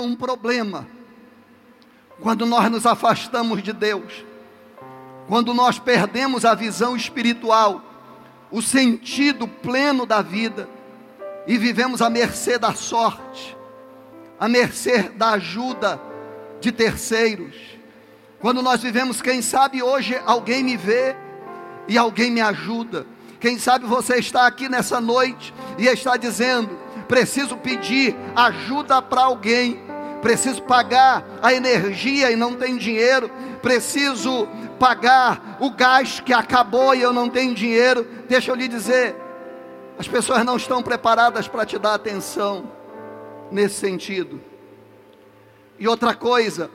é um problema. Quando nós nos afastamos de Deus, quando nós perdemos a visão espiritual, o sentido pleno da vida, e vivemos à mercê da sorte, à mercê da ajuda de terceiros, quando nós vivemos, quem sabe hoje alguém me vê e alguém me ajuda, quem sabe você está aqui nessa noite e está dizendo, preciso pedir ajuda para alguém, preciso pagar a energia e não tem dinheiro, preciso pagar o gás que acabou e eu não tenho dinheiro. Deixa eu lhe dizer, as pessoas não estão preparadas para te dar atenção nesse sentido. E outra coisa,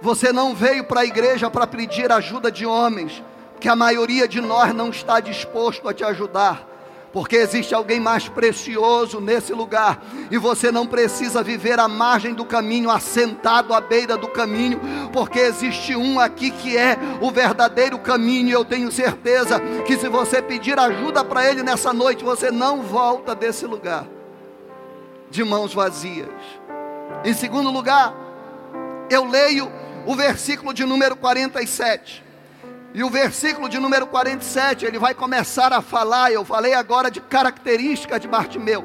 você não veio para a igreja para pedir ajuda de homens, porque a maioria de nós não está disposto a te ajudar, porque existe alguém mais precioso nesse lugar, e você não precisa viver à margem do caminho, assentado à beira do caminho, porque existe um aqui que é o verdadeiro caminho, e eu tenho certeza que se você pedir ajuda para ele nessa noite, você não volta desse lugar de mãos vazias. Em segundo lugar, eu leio o versículo de número 47, e o versículo de número 47, ele vai começar a falar, eu falei agora de características de Bartimeu,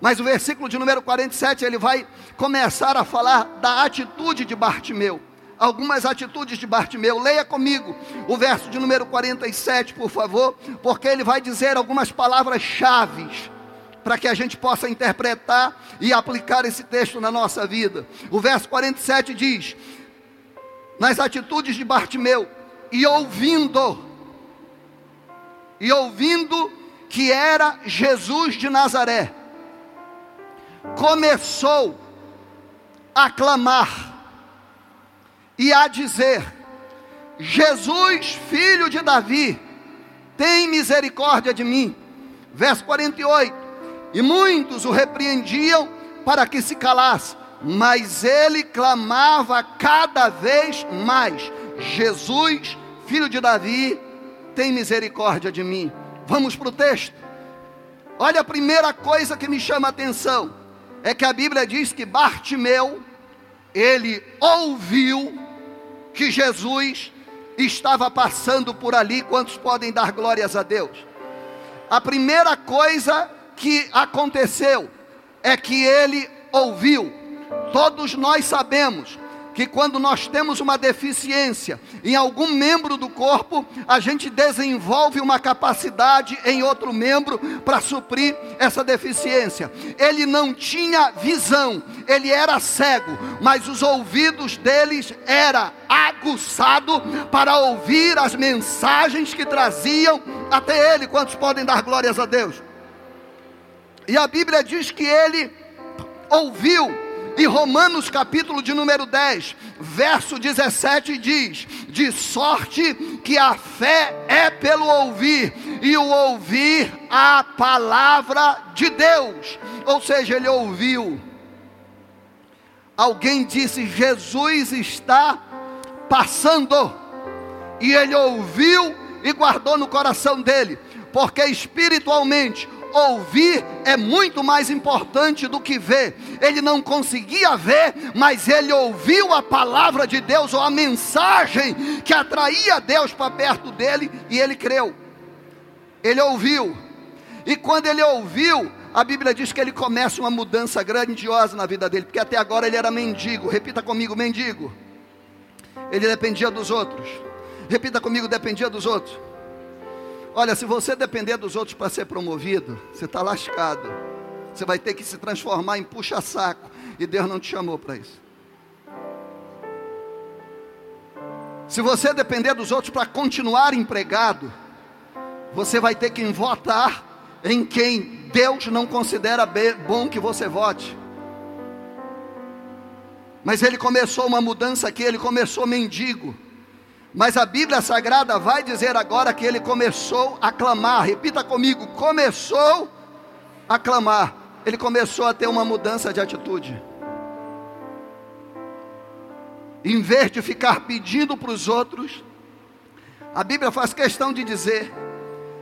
mas o versículo de número 47, ele vai começar a falar da atitude de Bartimeu, algumas atitudes de Bartimeu. Leia comigo o verso de número 47, por favor, porque ele vai dizer algumas palavras-chave, para que a gente possa interpretar e aplicar esse texto na nossa vida. O verso 47 diz, nas atitudes de Bartimeu, e ouvindo que era Jesus de Nazaré, começou a clamar e a dizer, Jesus, filho de Davi, tem misericórdia de mim. Verso 48, e muitos o repreendiam para que se calasse, mas ele clamava cada vez mais, Jesus, filho de Davi, tem misericórdia de mim. Vamos para o texto. Olha, a primeira coisa que me chama a atenção é que a Bíblia diz que Bartimeu, ele ouviu que Jesus estava passando por ali. Quantos podem dar glórias a Deus? A primeira coisa que aconteceu é que ele ouviu. Todos nós sabemos que quando nós temos uma deficiência em algum membro do corpo, a gente desenvolve uma capacidade em outro membro para suprir essa deficiência. Ele não tinha visão, ele era cego, mas os ouvidos deles eram aguçados para ouvir as mensagens que traziam até ele. Quantos podem dar glórias a Deus? E a Bíblia diz que ele ouviu. E Romanos capítulo de número 10, verso 17 diz, de sorte que a fé é pelo ouvir, e o ouvir a palavra de Deus. Ou seja, ele ouviu. Alguém disse, Jesus está passando. E ele ouviu e guardou no coração dele, porque espiritualmente ouvir é muito mais importante do que ver. Ele não conseguia ver, mas ele ouviu a palavra de Deus, ou a mensagem que atraía Deus para perto dele, e ele creu. Ele ouviu. E quando ele ouviu, a Bíblia diz que ele começa uma mudança grandiosa na vida dele, porque até agora ele era mendigo. Repita comigo, mendigo. Ele dependia dos outros. Repita comigo, dependia dos outros. Olha, se você depender dos outros para ser promovido, você está lascado. Você vai ter que se transformar em puxa-saco. E Deus não te chamou para isso. Se você depender dos outros para continuar empregado, você vai ter que votar em quem Deus não considera bom que você vote. Mas ele começou uma mudança aqui, ele começou mendigo. Mas a Bíblia Sagrada vai dizer agora que ele começou a clamar. Repita comigo, começou a clamar. Ele começou a ter uma mudança de atitude. Em vez de ficar pedindo para os outros, a Bíblia faz questão de dizer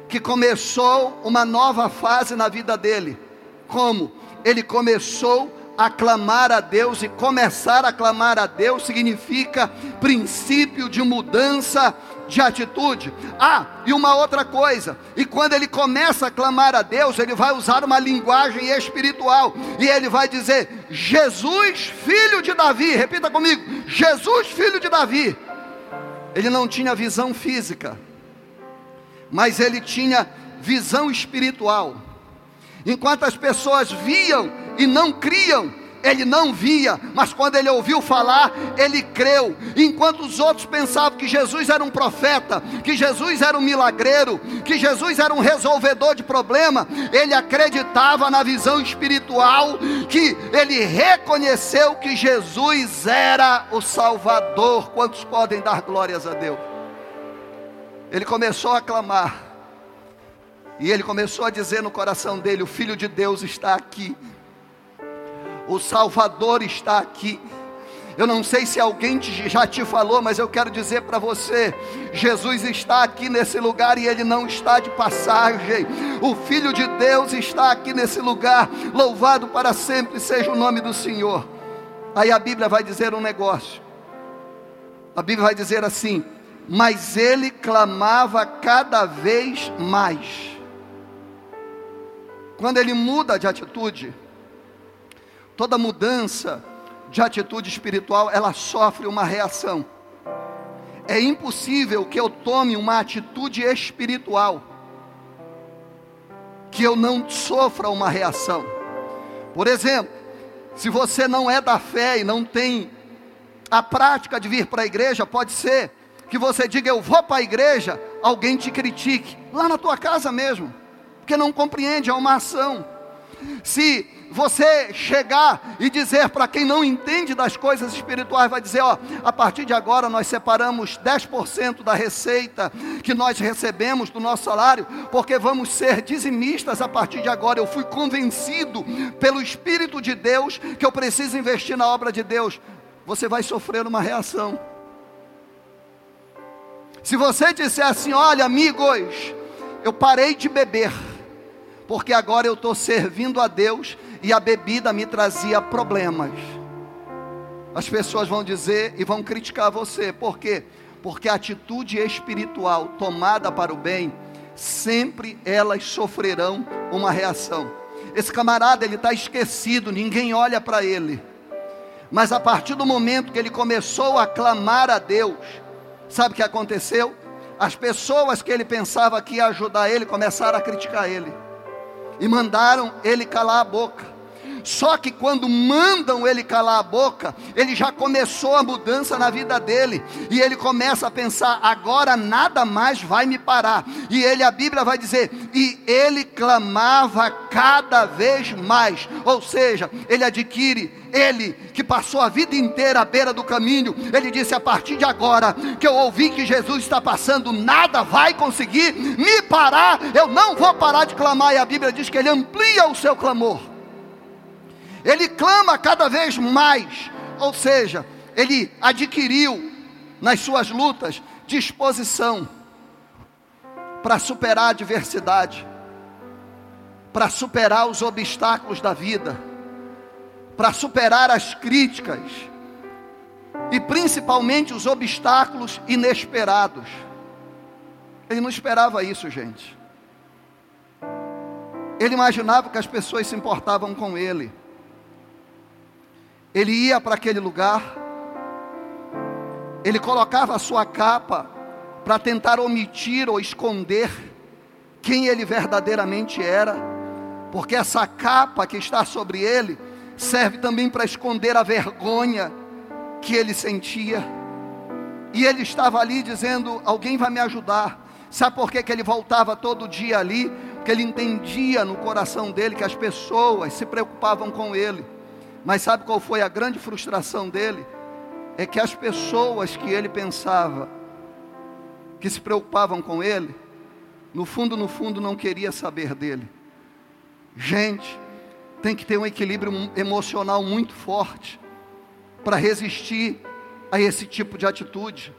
que começou uma nova fase na vida dele. Como? Ele começou aclamar a Deus e começar a clamar a Deus significa princípio de mudança de atitude. Ah, e uma outra coisa, e quando ele começa a clamar a Deus, ele vai usar uma linguagem espiritual, e ele vai dizer: Jesus, filho de Davi. Repita comigo: Jesus, filho de Davi. Ele não tinha visão física, mas ele tinha visão espiritual. Enquanto as pessoas viam e não criam, ele não via, mas quando ele ouviu falar, ele creu. Enquanto os outros pensavam que Jesus era um profeta, que Jesus era um milagreiro, que Jesus era um resolvedor de problema, ele acreditava na visão espiritual, que ele reconheceu que Jesus era o Salvador. Quantos podem dar glórias a Deus? Ele começou a clamar, e ele começou a dizer no coração dele: o Filho de Deus está aqui, o Salvador está aqui. Eu não sei se alguém já te falou, mas eu quero dizer para você: Jesus está aqui nesse lugar, e Ele não está de passagem. O Filho de Deus está aqui nesse lugar. Louvado para sempre seja o nome do Senhor. Aí a Bíblia vai dizer um negócio. A Bíblia vai dizer assim: mas ele clamava cada vez mais. Quando ele muda de atitude, toda mudança de atitude espiritual, ela sofre uma reação. É impossível que eu tome uma atitude espiritual que eu não sofra uma reação. Por exemplo, se você não é da fé e não tem a prática de vir para a igreja, pode ser que você diga: eu vou para a igreja, alguém te critique, lá na tua casa mesmo, porque não compreende, é uma ação. Se você chegar e dizer para quem não entende das coisas espirituais, vai dizer: ó, a partir de agora nós separamos 10% da receita que nós recebemos do nosso salário, porque vamos ser dizimistas a partir de agora. Eu fui convencido pelo Espírito de Deus que eu preciso investir na obra de Deus. Você vai sofrer uma reação. Se você disser assim: olha, amigos, eu parei de beber, porque agora eu estou servindo a Deus e a bebida me trazia problemas. As pessoas vão dizer e vão criticar você. Por quê? Porque a atitude espiritual tomada para o bem, sempre elas sofrerão uma reação. Esse camarada, ele está esquecido, ninguém olha para ele. Mas a partir do momento que ele começou a clamar a Deus, sabe o que aconteceu? As pessoas que ele pensava que ia ajudar ele, começaram a criticar ele, e mandaram ele calar a boca. Só que quando mandam ele calar a boca, ele já começou a mudança na vida dele, e ele começa a pensar: agora nada mais vai me parar. E ele, a Bíblia vai dizer, e ele clamava cada vez mais. Ou seja, ele adquire, ele que passou a vida inteira à beira do caminho, ele disse: a partir de agora que eu ouvi que Jesus está passando, nada vai conseguir me parar, eu não vou parar de clamar. E a Bíblia diz que ele amplia o seu clamor, ele clama cada vez mais. Ou seja, ele adquiriu nas suas lutas disposição para superar a adversidade, para superar os obstáculos da vida, para superar as críticas, e principalmente os obstáculos inesperados. Ele não esperava isso, gente. Ele imaginava que as pessoas se importavam com ele. Ele ia para aquele lugar, ele colocava a sua capa para tentar omitir ou esconder quem ele verdadeiramente era, porque essa capa que está sobre ele serve também para esconder a vergonha que ele sentia. E ele estava ali dizendo: alguém vai me ajudar. Sabe por que ele voltava todo dia ali? Porque ele entendia no coração dele que as pessoas se preocupavam com ele. Mas sabe qual foi a grande frustração dele? É que as pessoas que ele pensava que se preocupavam com ele, no fundo, no fundo, não queria saber dele. Gente, tem que ter um equilíbrio emocional muito forte para resistir a esse tipo de atitude.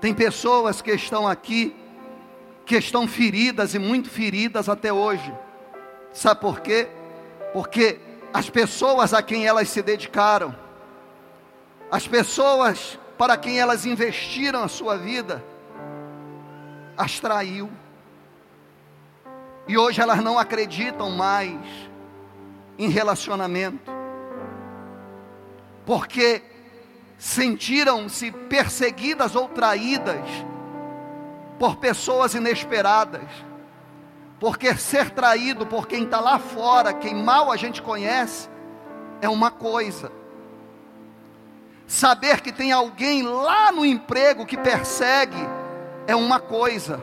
Tem pessoas que estão aqui, que estão feridas, e muito feridas até hoje. Sabe por quê? Porque as pessoas a quem elas se dedicaram, as pessoas para quem elas investiram a sua vida, as traiu, e hoje elas não acreditam mais em relacionamento, porque sentiram-se perseguidas ou traídas por pessoas inesperadas, porque ser traído por quem está lá fora, quem mal a gente conhece, é uma coisa. Saber que tem alguém lá no emprego que persegue é uma coisa,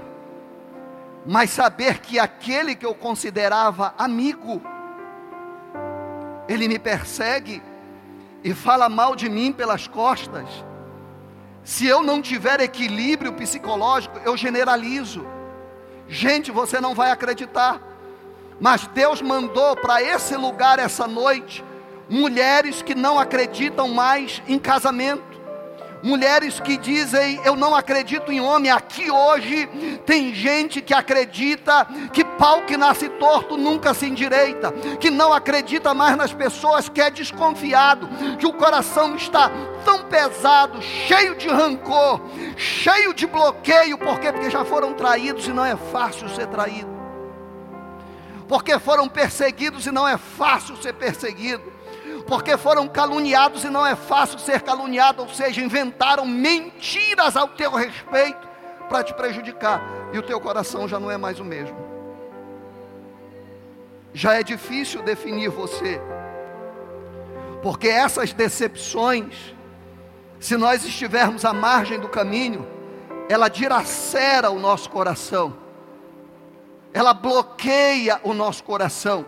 mas saber que aquele que eu considerava amigo, ele me persegue e fala mal de mim pelas costas. Se eu não tiver equilíbrio psicológico, eu generalizo. Gente, você não vai acreditar, mas Deus mandou para esse lugar essa noite mulheres que não acreditam mais em casamento, mulheres que dizem, eu não acredito em homem. Aqui hoje tem gente que acredita que pau que nasce torto nunca se endireita, que não acredita mais nas pessoas, que é desconfiado, que o coração está tão pesado, cheio de rancor, cheio de bloqueio. Por quê? Porque já foram traídos e não é fácil ser traído, porque foram perseguidos e não é fácil ser perseguido, porque foram caluniados e não é fácil ser caluniado, ou seja, inventaram mentiras ao teu respeito para te prejudicar, e o teu coração já não é mais o mesmo. Já é difícil definir você, porque essas decepções, se nós estivermos à margem do caminho, ela dilacera o nosso coração, ela bloqueia o nosso coração.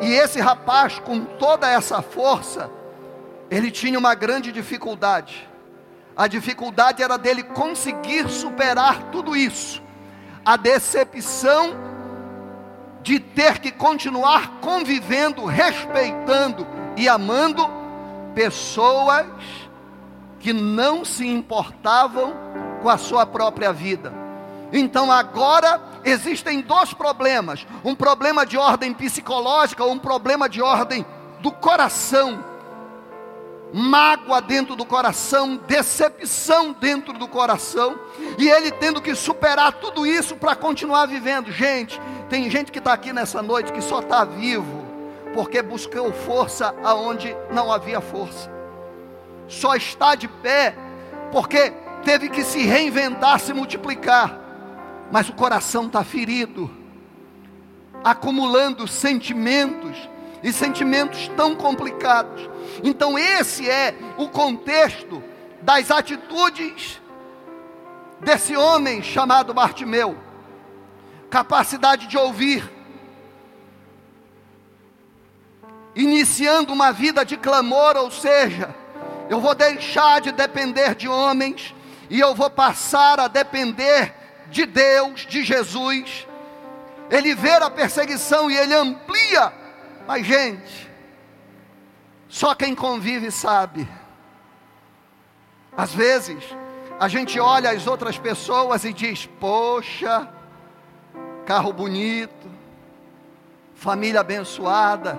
E esse rapaz, com toda essa força, ele tinha uma grande dificuldade. A dificuldade era dele conseguir superar tudo isso, a decepção de ter que continuar convivendo, respeitando e amando pessoas que não se importavam com a sua própria vida. Então agora existem dois problemas, um problema de ordem psicológica, um problema de ordem do coração, mágoa dentro do coração, decepção dentro do coração, e ele tendo que superar tudo isso para continuar vivendo. Gente, tem gente que está aqui nessa noite que só está vivo porque buscou força aonde não havia força, só está de pé porque teve que se reinventar, se multiplicar, mas o coração está ferido, acumulando sentimentos, e sentimentos tão complicados. Então esse é o contexto das atitudes desse homem chamado Bartimeu: capacidade de ouvir, iniciando uma vida de clamor, ou seja, eu vou deixar de depender de homens, e eu vou passar a depender de Deus, de Jesus. Ele vê a perseguição e ele amplia. Mas gente, só quem convive sabe. Às vezes, a gente olha as outras pessoas e diz, poxa, carro bonito, família abençoada,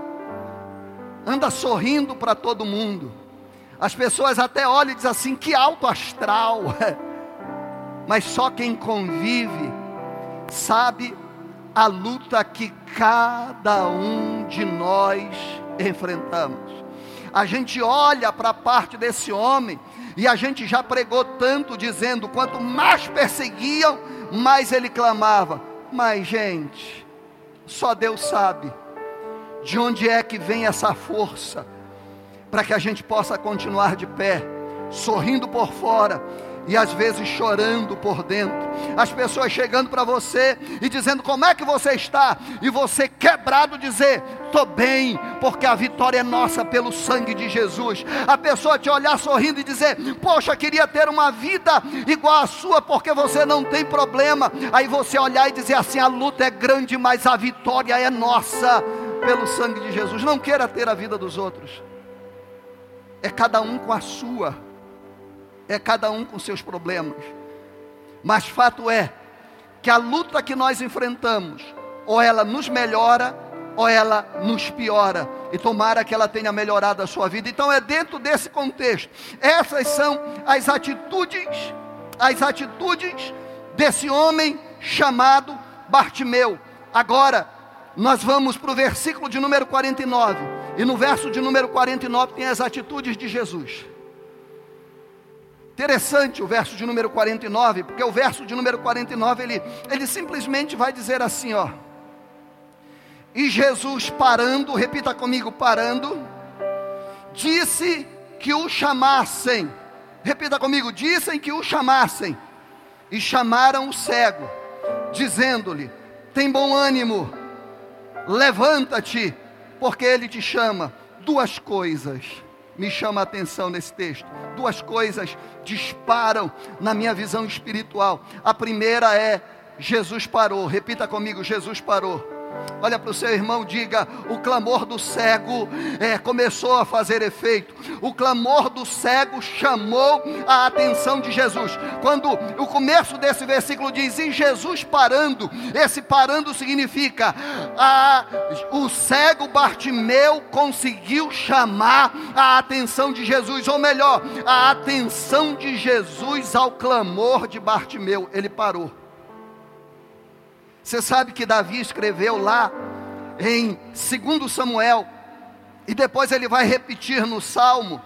anda sorrindo para todo mundo. As pessoas até olham e dizem assim, que alto astral. Mas só quem convive sabe a luta que cada um de nós enfrentamos. A gente olha para a parte desse homem, e a gente já pregou tanto dizendo, quanto mais perseguiam, mais ele clamava. Mas gente, só Deus sabe de onde é que vem essa força para que a gente possa continuar de pé, sorrindo por fora e às vezes chorando por dentro. As pessoas chegando para você e dizendo, como é que você está? E você quebrado dizer, estou bem, porque a vitória é nossa pelo sangue de Jesus. A pessoa te olhar sorrindo e dizer, poxa, queria ter uma vida igual à sua, porque você não tem problema. Aí você olhar e dizer assim, a luta é grande, mas a vitória é nossa pelo sangue de Jesus. Não queira ter a vida dos outros, é cada um com a sua, é cada um com seus problemas. Mas fato é que a luta que nós enfrentamos, ou ela nos melhora, ou ela nos piora, e tomara que ela tenha melhorado a sua vida. Então é dentro desse contexto, essas são as atitudes desse homem chamado Bartimeu. Agora, nós vamos para o versículo de número 49, e no verso de número 49 tem as atitudes de Jesus. Interessante o verso de número 49, porque o verso de número 49, ele simplesmente vai dizer assim, ó. E Jesus parando, repita comigo, parando, disse que o chamassem. Repita comigo, dissem que o chamassem. E chamaram o cego, dizendo-lhe, tem bom ânimo, levanta-te, porque ele te chama. Duas coisas me chama a atenção nesse texto. Duas coisas disparam na minha visão espiritual. A primeira é, Jesus parou. Repita comigo, Jesus parou. Olha para o seu irmão, diga, o clamor do cego começou a fazer efeito. O clamor do cego chamou a atenção de Jesus. Quando o começo desse versículo diz, e Jesus parando, esse parando significa, o cego Bartimeu conseguiu chamar a atenção de Jesus, ou melhor, a atenção de Jesus ao clamor de Bartimeu. Ele parou. Você sabe que Davi escreveu lá em 2 Samuel, e depois ele vai repetir no Salmo,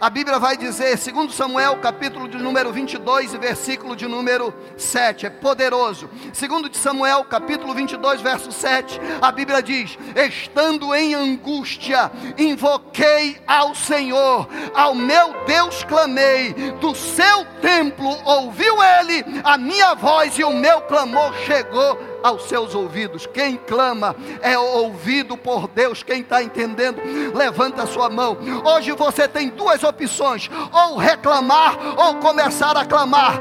a Bíblia vai dizer, 2 Samuel, capítulo de número 22, versículo de número 7, é poderoso. 2 Samuel, capítulo 22, verso 7, a Bíblia diz, estando em angústia, invoquei ao Senhor, ao meu Deus clamei, do seu templo ouviu ele a minha voz, e o meu clamor chegou aos seus ouvidos. Quem clama é ouvido por Deus. Quem está entendendo, levanta a sua mão. Hoje você tem duas opções, ou reclamar, ou começar a clamar.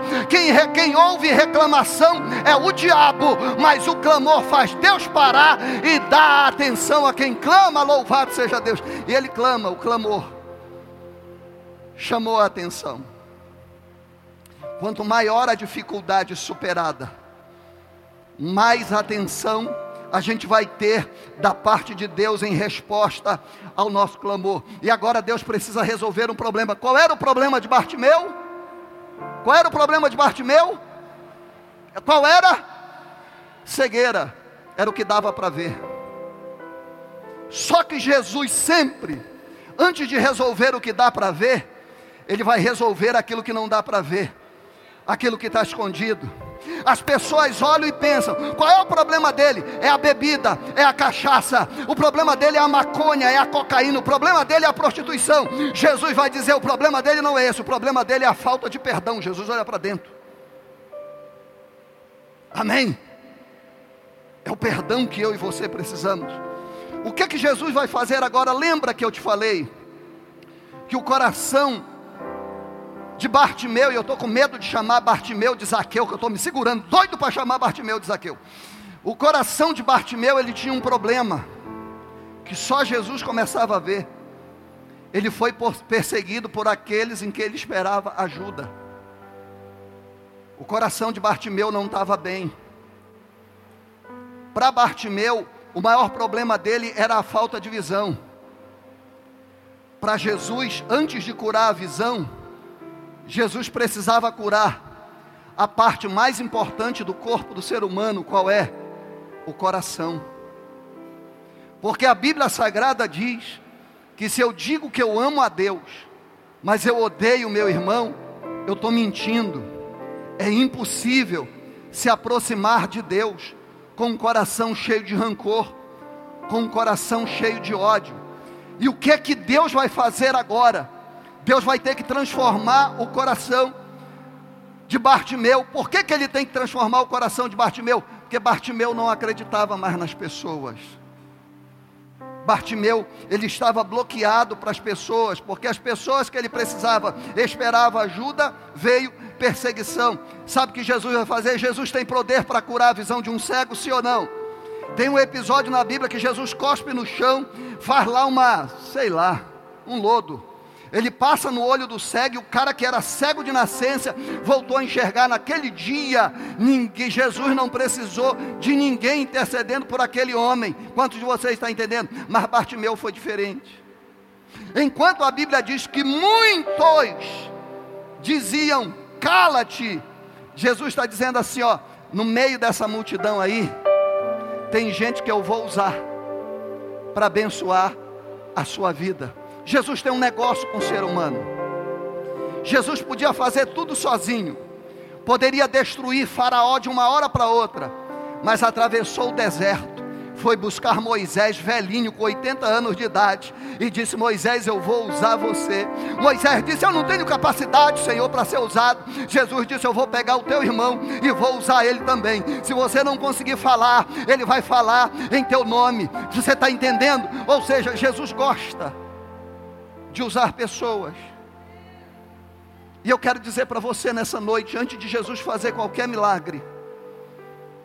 Quem ouve reclamação é o diabo, mas o clamor faz Deus parar e dar atenção a quem clama. Louvado seja Deus. E ele clama, o clamor chamou a atenção. Quanto maior a dificuldade superada, mais atenção a gente vai ter da parte de Deus em resposta ao nosso clamor. E agora Deus precisa resolver um problema. Qual era o problema de Bartimeu? Qual era o problema de Bartimeu? Qual era? Cegueira. Era o que dava para ver. Só que Jesus sempre, antes de resolver o que dá para ver, ele vai resolver aquilo que não dá para ver, aquilo que está escondido. As pessoas olham e pensam, qual é o problema dele? É a bebida, é a cachaça. O problema dele é a maconha, é a cocaína. O problema dele é a prostituição. Jesus vai dizer, o problema dele não é esse. O problema dele é a falta de perdão. Jesus olha para dentro. Amém? É o perdão que eu e você precisamos. O que é que Jesus vai fazer agora? Lembra que eu te falei que o coração de Bartimeu, e eu estou com medo de chamar Bartimeu de Zaqueu, que eu estou me segurando, doido para chamar Bartimeu de Zaqueu. O coração de Bartimeu, ele tinha um problema, que só Jesus começava a ver. Ele foi perseguido por aqueles em que ele esperava ajuda. O coração de Bartimeu não estava bem. Para Bartimeu, o maior problema dele era a falta de visão. Para Jesus, antes de curar a visão, Jesus precisava curar a parte mais importante do corpo do ser humano, qual é? O coração. Porque a Bíblia Sagrada diz que se eu digo que eu amo a Deus, mas eu odeio meu irmão, eu estou mentindo. É impossível se aproximar de Deus com um coração cheio de rancor, com um coração cheio de ódio. E o que é que Deus vai fazer agora? Deus vai ter que transformar o coração de Bartimeu. Por que ele tem que transformar o coração de Bartimeu? Porque Bartimeu não acreditava mais nas pessoas. Bartimeu, ele estava bloqueado para as pessoas, porque as pessoas que ele precisava, esperava ajuda, veio perseguição. Sabe o que Jesus vai fazer? Jesus tem poder para curar a visão de um cego, sim ou não? Tem um episódio na Bíblia que Jesus cospe no chão, faz lá um lodo, Ele passa no olho do cego, e o cara que era cego de nascença voltou a enxergar naquele dia. Jesus não precisou de ninguém intercedendo por aquele homem. Quantos de vocês estão entendendo? Mas Bartimeu foi diferente. Enquanto a Bíblia diz que muitos diziam: cala-te, Jesus está dizendo assim, ó, no meio dessa multidão aí, tem gente que eu vou usar para abençoar a sua vida. Jesus tem um negócio com o ser humano. Jesus podia fazer tudo sozinho, poderia destruir Faraó de uma hora para outra, mas atravessou o deserto, foi buscar Moisés velhinho, com 80 anos de idade, e disse: Moisés, eu vou usar você. Moisés disse: eu não tenho capacidade, Senhor, para ser usado. Jesus disse: eu vou pegar o teu irmão e vou usar ele também. Se você não conseguir falar, ele vai falar em teu nome. Você está entendendo? Ou seja, Jesus gosta de usar pessoas. E eu quero dizer para você nessa noite, antes de Jesus fazer qualquer milagre,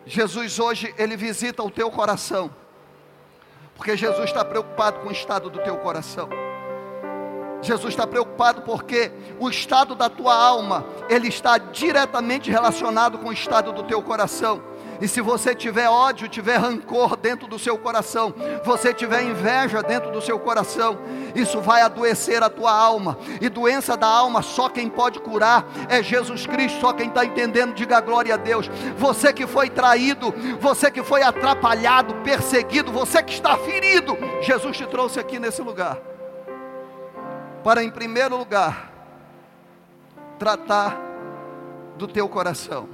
Jesus hoje, ele visita o teu coração, porque Jesus está preocupado com o estado do teu coração. Jesus está preocupado porque o estado da tua alma, ele está diretamente relacionado com o estado do teu coração. E se você tiver ódio, tiver rancor dentro do seu coração, você tiver inveja dentro do seu coração, isso vai adoecer a tua alma. E doença da alma, só quem pode curar é Jesus Cristo. Só quem está entendendo, diga glória a Deus. Você que foi traído, você que foi atrapalhado, perseguido, você que está ferido, Jesus te trouxe aqui nesse lugar para, em primeiro lugar, tratar do teu coração.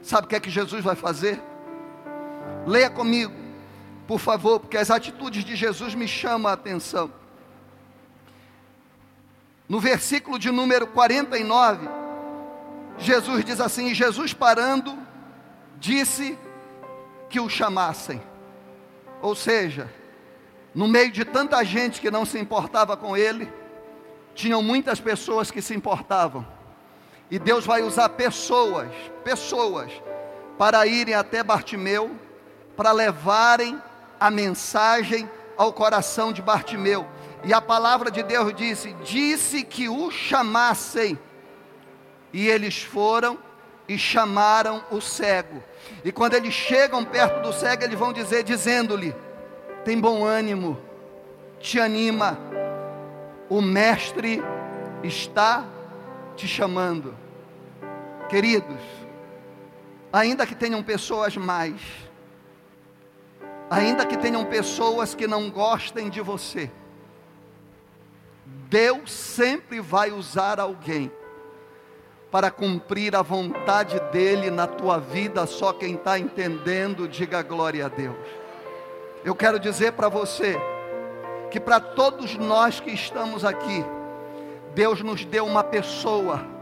Sabe o que é que Jesus vai fazer? Leia comigo, por favor, porque as atitudes de Jesus me chamam a atenção. No versículo de número 49, Jesus diz assim: e Jesus, parando, disse que o chamassem. Ou seja, no meio de tanta gente que não se importava com ele, tinham muitas pessoas que se importavam. E Deus vai usar pessoas, para irem até Bartimeu, para levarem a mensagem ao coração de Bartimeu. E a palavra de Deus disse que o chamassem, e eles foram e chamaram o cego. E quando eles chegam perto do cego, eles vão dizendo-lhe: tem bom ânimo, te anima, o mestre está te chamando. Queridos, ainda que tenham pessoas mais, ainda que tenham pessoas que não gostem de você, Deus sempre vai usar alguém para cumprir a vontade dele na tua vida. Só quem está entendendo, diga glória a Deus. Eu quero dizer para você que, para todos nós que estamos aqui, Deus nos deu uma pessoa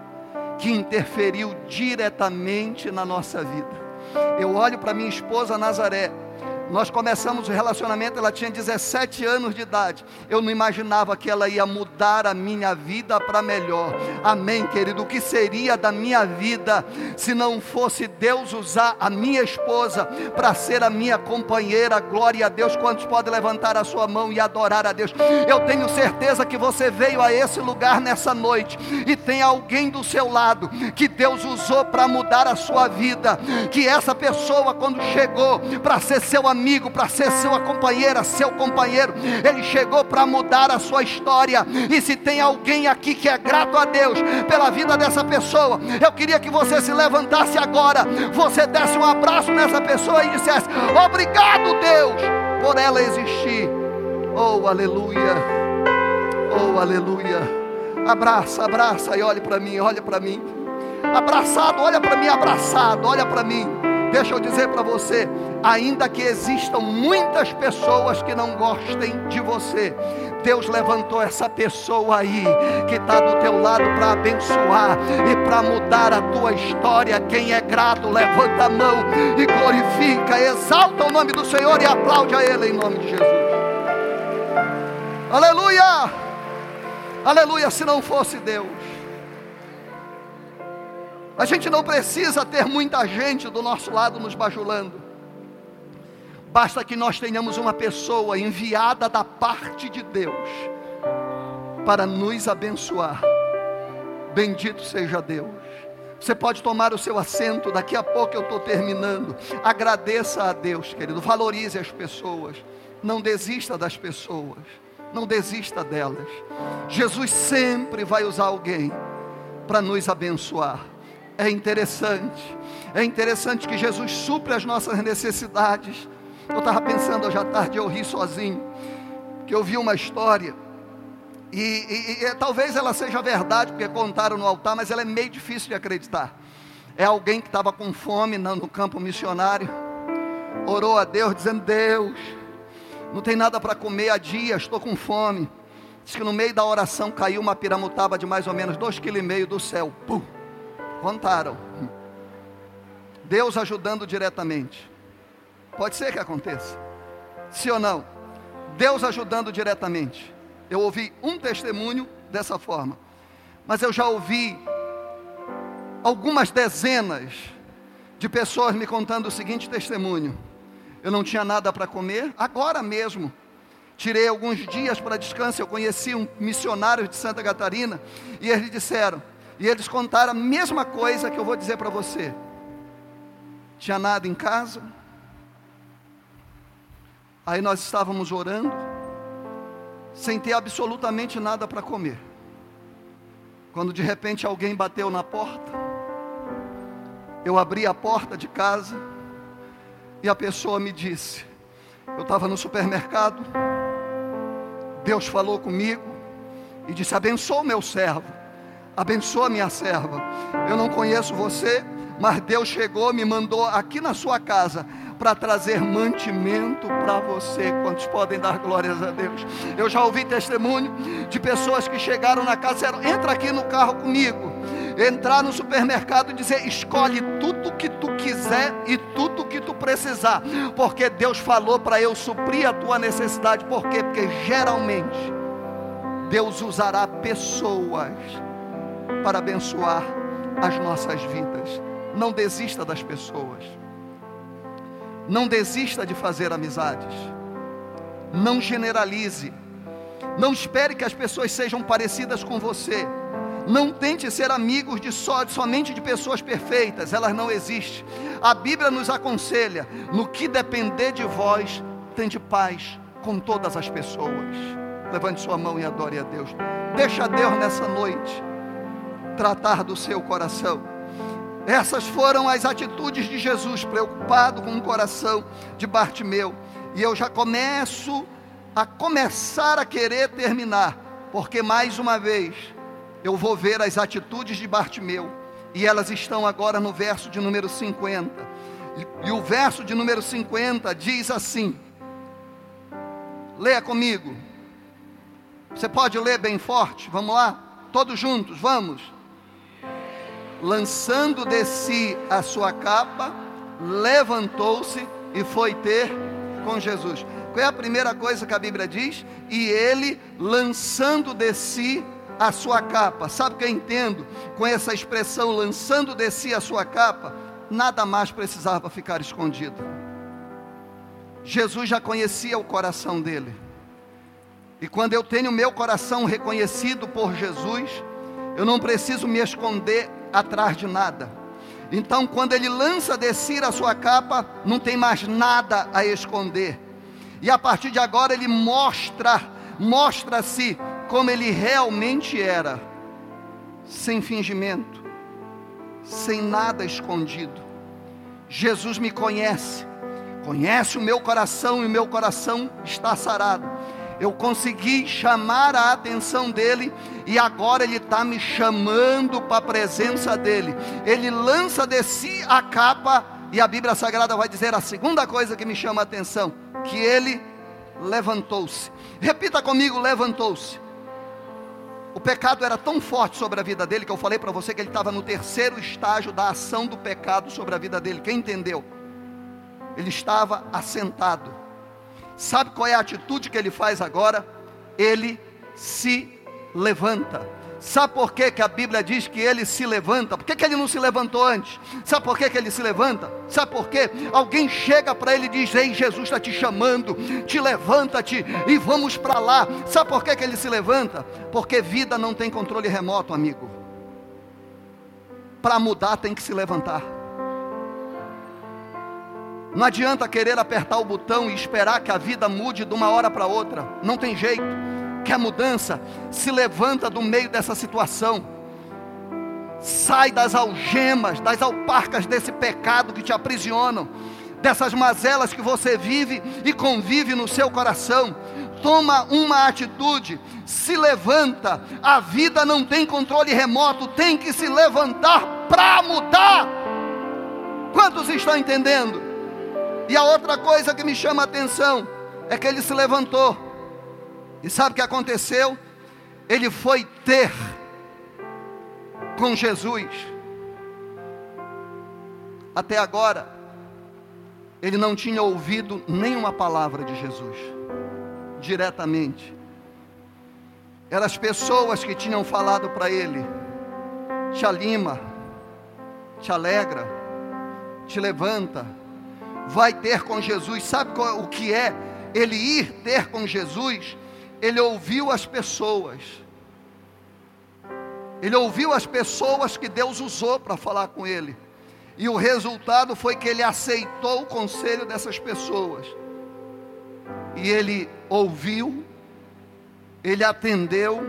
que interferiu diretamente na nossa vida. Eu olho para minha esposa Nazaré. Nós começamos o relacionamento, ela tinha 17 anos de idade. Eu não imaginava que ela ia mudar a minha vida para melhor. Amém, querido? O que seria da minha vida se não fosse Deus usar a minha esposa para ser a minha companheira? Glória a Deus. Quantos podem levantar a sua mão e adorar a Deus? Eu tenho certeza que você veio a esse lugar nessa noite e tem alguém do seu lado que Deus usou para mudar a sua vida, que essa pessoa, quando chegou para ser seu amigo, para ser sua companheira, seu companheiro, ele chegou para mudar a sua história. E se tem alguém aqui que é grato a Deus pela vida dessa pessoa, eu queria que você se levantasse agora, você desse um abraço nessa pessoa e dissesse: obrigado, Deus, por ela existir. Oh, aleluia, oh, aleluia. Abraça e olha para mim, abraçado, olha para mim, abraçado, olha para mim. Deixa eu dizer para você, ainda que existam muitas pessoas que não gostem de você, Deus levantou essa pessoa aí, que está do teu lado, para abençoar e para mudar a tua história. Quem é grato, levanta a mão e glorifica, exalta o nome do Senhor e aplaude a Ele em nome de Jesus. Aleluia, aleluia. Se não fosse Deus, a gente não precisa ter muita gente do nosso lado nos bajulando. Basta que nós tenhamos uma pessoa enviada da parte de Deus para nos abençoar. Bendito seja Deus. Você pode tomar o seu assento, daqui a pouco eu estou terminando. Agradeça a Deus, querido, valorize as pessoas, não desista das pessoas, não desista delas. Jesus sempre vai usar alguém para nos abençoar. É interessante que Jesus supre as nossas necessidades. Eu estava pensando hoje à tarde, eu ri sozinho, que eu vi uma história, e talvez ela seja verdade, porque contaram no altar, mas ela é meio difícil de acreditar. É alguém que estava com fome no campo missionário, orou a Deus, dizendo: Deus, não tem nada para comer há dias, estou com fome. Diz que no meio da oração caiu uma piramutaba de mais ou menos 2,5 kg do céu. Pum! Contaram. Deus ajudando diretamente. Pode ser que aconteça, sim ou não? Deus ajudando diretamente. Eu ouvi um testemunho dessa forma, mas eu já ouvi algumas dezenas de pessoas me contando o seguinte testemunho: eu não tinha nada para comer, agora mesmo, tirei alguns dias para descanso, eu conheci um missionário de Santa Catarina, e eles contaram a mesma coisa que eu vou dizer para você. Tinha nada em casa, aí nós estávamos orando, sem ter absolutamente nada para comer, quando de repente alguém bateu na porta. Eu abri a porta de casa, e a pessoa me disse: eu estava no supermercado, Deus falou comigo, e disse: abençoa o meu servo, abençoa a minha serva, eu não conheço você, mas Deus chegou, me mandou aqui na sua casa, para trazer mantimento para você. Quantos podem dar glórias a Deus? Eu já ouvi testemunho de pessoas que chegaram na casa e disseram: entra aqui no carro comigo. Entrar no supermercado e dizer: escolhe tudo o que tu quiser e tudo o que tu precisar, porque Deus falou para eu suprir a tua necessidade. Por quê? Porque geralmente Deus usará pessoas para abençoar as nossas vidas. Não desista das pessoas, não desista de fazer amizades, não generalize, não espere que as pessoas sejam parecidas com você, não tente ser amigos somente de pessoas perfeitas, elas não existem. A Bíblia nos aconselha: no que depender de vós, tende paz com todas as pessoas. Levante sua mão e adore a Deus. Deixa Deus nessa noite tratar do seu coração. Essas foram as atitudes de Jesus, preocupado com o coração de Bartimeu. E eu já começar a querer terminar, porque mais uma vez eu vou ver as atitudes de Bartimeu, e elas estão agora no verso de número 50. E o verso de número 50 diz assim, leia comigo, você pode ler bem forte, vamos lá, todos juntos, vamos. Lançando de si a sua capa, levantou-se e foi ter com Jesus. Qual é a primeira coisa que a Bíblia diz? E ele, lançando de si a sua capa. Sabe o que eu entendo com essa expressão, lançando de si a sua capa? Nada mais precisava ficar escondido. Jesus já conhecia o coração dele. E quando eu tenho o meu coração reconhecido por Jesus, eu não preciso me esconder atrás de nada. Então, quando ele lança descer a sua capa, não tem mais nada a esconder, e a partir de agora ele mostra-se como ele realmente era, sem fingimento, sem nada escondido. Jesus me conhece o meu coração, e o meu coração está sarado. Eu consegui chamar a atenção dele, e agora ele está me chamando para a presença dele. Ele lança de si a capa, e a Bíblia Sagrada vai dizer a segunda coisa que me chama a atenção, que ele levantou-se. Repita comigo: levantou-se. O pecado era tão forte sobre a vida dele, que eu falei para você que ele estava no terceiro estágio da ação do pecado sobre a vida dele. Quem entendeu? Ele estava assentado. Sabe qual é a atitude que ele faz agora? Ele se levanta. Sabe por que que a Bíblia diz que ele se levanta? Por que que ele não se levantou antes? Sabe por que que ele se levanta? Sabe por quê? Alguém chega para ele e diz: ei, Jesus está te chamando, te levanta-te e vamos para lá. Sabe por que que ele se levanta? Porque vida não tem controle remoto, amigo. Para mudar tem que se levantar. Não adianta querer apertar o botão e esperar que a vida mude de uma hora para outra. Não tem jeito. Quer mudança? Se levanta do meio dessa situação. Sai das algemas, das alparcas desse pecado que te aprisionam, dessas mazelas que você vive e convive no seu coração. Toma uma atitude, se levanta. A vida não tem controle remoto, tem que se levantar para mudar. Quantos estão entendendo? E a outra coisa que me chama a atenção é que ele se levantou. E sabe o que aconteceu? Ele foi ter com Jesus. Até agora, ele não tinha ouvido nenhuma palavra de Jesus, diretamente. Eram as pessoas que tinham falado para ele: te anima, te alegra, te levanta, vai ter com Jesus. Sabe o que é ele ir ter com Jesus? Ele ouviu as pessoas. Ele ouviu as pessoas que Deus usou para falar com ele. E o resultado foi que ele aceitou o conselho dessas pessoas. E ele ouviu, ele atendeu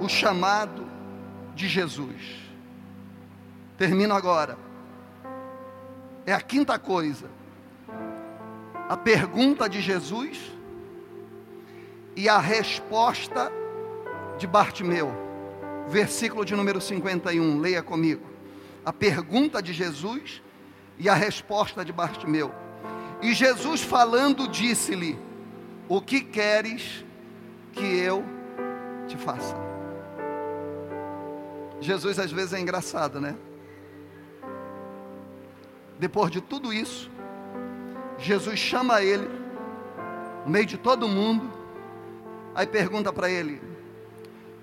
o chamado de Jesus. Termino agora. É a quinta coisa. A pergunta de Jesus e a resposta de Bartimeu, versículo de número 51, leia comigo. A pergunta de Jesus e a resposta de Bartimeu. E Jesus falando disse-lhe: o que queres que eu te faça? Jesus às vezes é engraçado, né? Depois de tudo isso, Jesus chama ele, no meio de todo mundo. Aí pergunta para ele: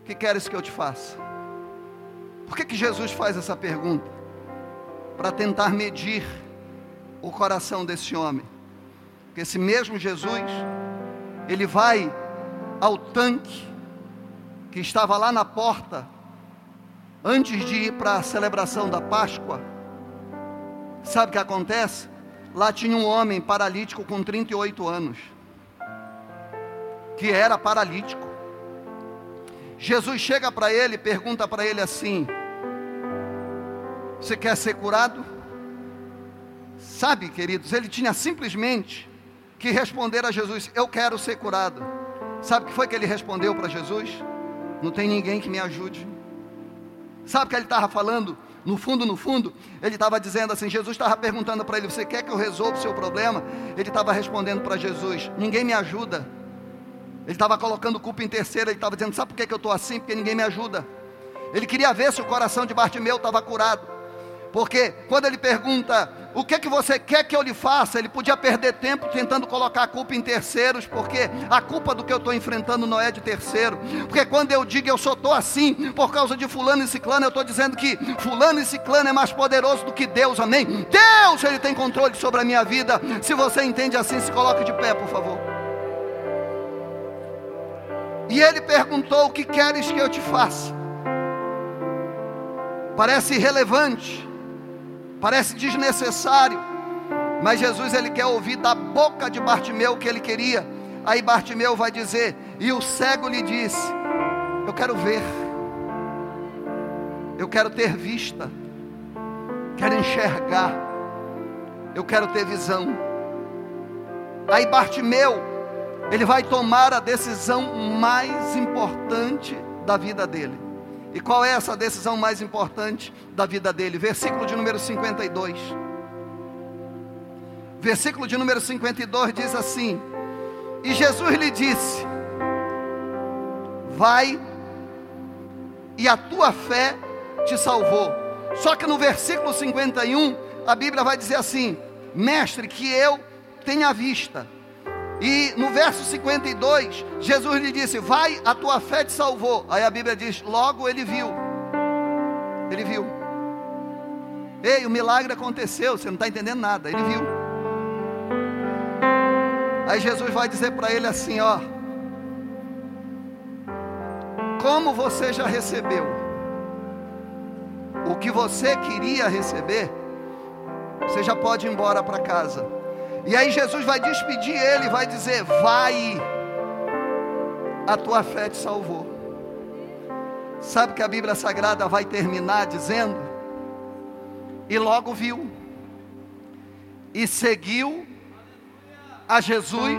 o que queres que eu te faça? Por que que Jesus faz essa pergunta? Para tentar medir o coração desse homem. Porque esse mesmo Jesus, ele vai ao tanque que estava lá na porta, antes de ir para a celebração da Páscoa. Sabe o que acontece? Lá tinha um homem paralítico com 38 anos. Que era paralítico. Jesus chega para ele e pergunta para ele assim: você quer ser curado? Sabe, queridos, ele tinha simplesmente que responder a Jesus: eu quero ser curado. Sabe o que foi que ele respondeu para Jesus? Não tem ninguém que me ajude. Sabe o que ele estava falando? No fundo, ele estava dizendo assim, Jesus estava perguntando para ele: você quer que eu resolva o seu problema? Ele estava respondendo para Jesus: ninguém me ajuda. Ele estava colocando culpa em terceira. Ele estava dizendo: sabe por que eu estou assim? Porque ninguém me ajuda. Ele queria ver se o coração de Bartimeu estava curado. Porque quando ele pergunta: o que você quer que eu lhe faça? Ele podia perder tempo tentando colocar a culpa em terceiros, porque a culpa do que eu estou enfrentando não é de terceiro. Porque quando eu digo eu só estou assim por causa de fulano e ciclano, eu estou dizendo que fulano e ciclano é mais poderoso do que Deus, amém? Deus, ele tem controle sobre a minha vida. Se você entende assim, se coloque de pé, por favor. E ele perguntou: o que queres que eu te faça? Parece irrelevante, parece desnecessário, mas Jesus, ele quer ouvir da boca de Bartimeu o que ele queria. Aí Bartimeu vai dizer: e o cego lhe disse: eu quero ver, eu quero ter vista, quero enxergar, eu quero ter visão. Aí Bartimeu, ele vai tomar a decisão mais importante da vida dele. E qual é essa decisão mais importante da vida dele? Versículo de número 52. Versículo de número 52 diz assim: e Jesus lhe disse: vai, e a tua fé te salvou. Só que no versículo 51, a Bíblia vai dizer assim: mestre, que eu tenha vista. E no verso 52, Jesus lhe disse: vai, a tua fé te salvou. Aí a Bíblia diz, logo ele viu. Ele viu. Ei, o milagre aconteceu, você não está entendendo nada. Ele viu. Aí Jesus vai dizer para ele assim, ó: como você já recebeu o que você queria receber, você já pode ir embora para casa. E aí Jesus vai despedir ele, vai dizer: vai, a tua fé te salvou. Sabe que a Bíblia Sagrada vai terminar dizendo: e logo viu, e seguiu a Jesus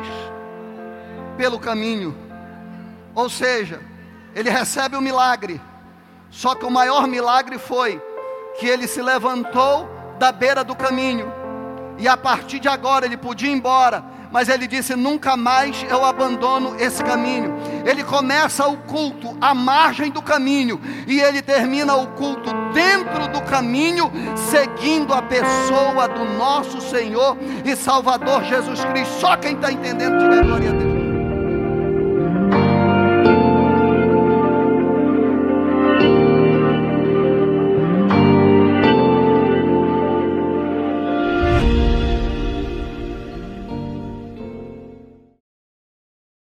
pelo caminho. Ou seja, ele recebe o milagre, só que o maior milagre foi que ele se levantou da beira do caminho, e a partir de agora ele podia ir embora, mas ele disse: nunca mais eu abandono esse caminho. Ele começa o culto à margem do caminho, e ele termina o culto dentro do caminho, seguindo a pessoa do nosso Senhor e Salvador Jesus Cristo. Só quem está entendendo, diga glória a Deus.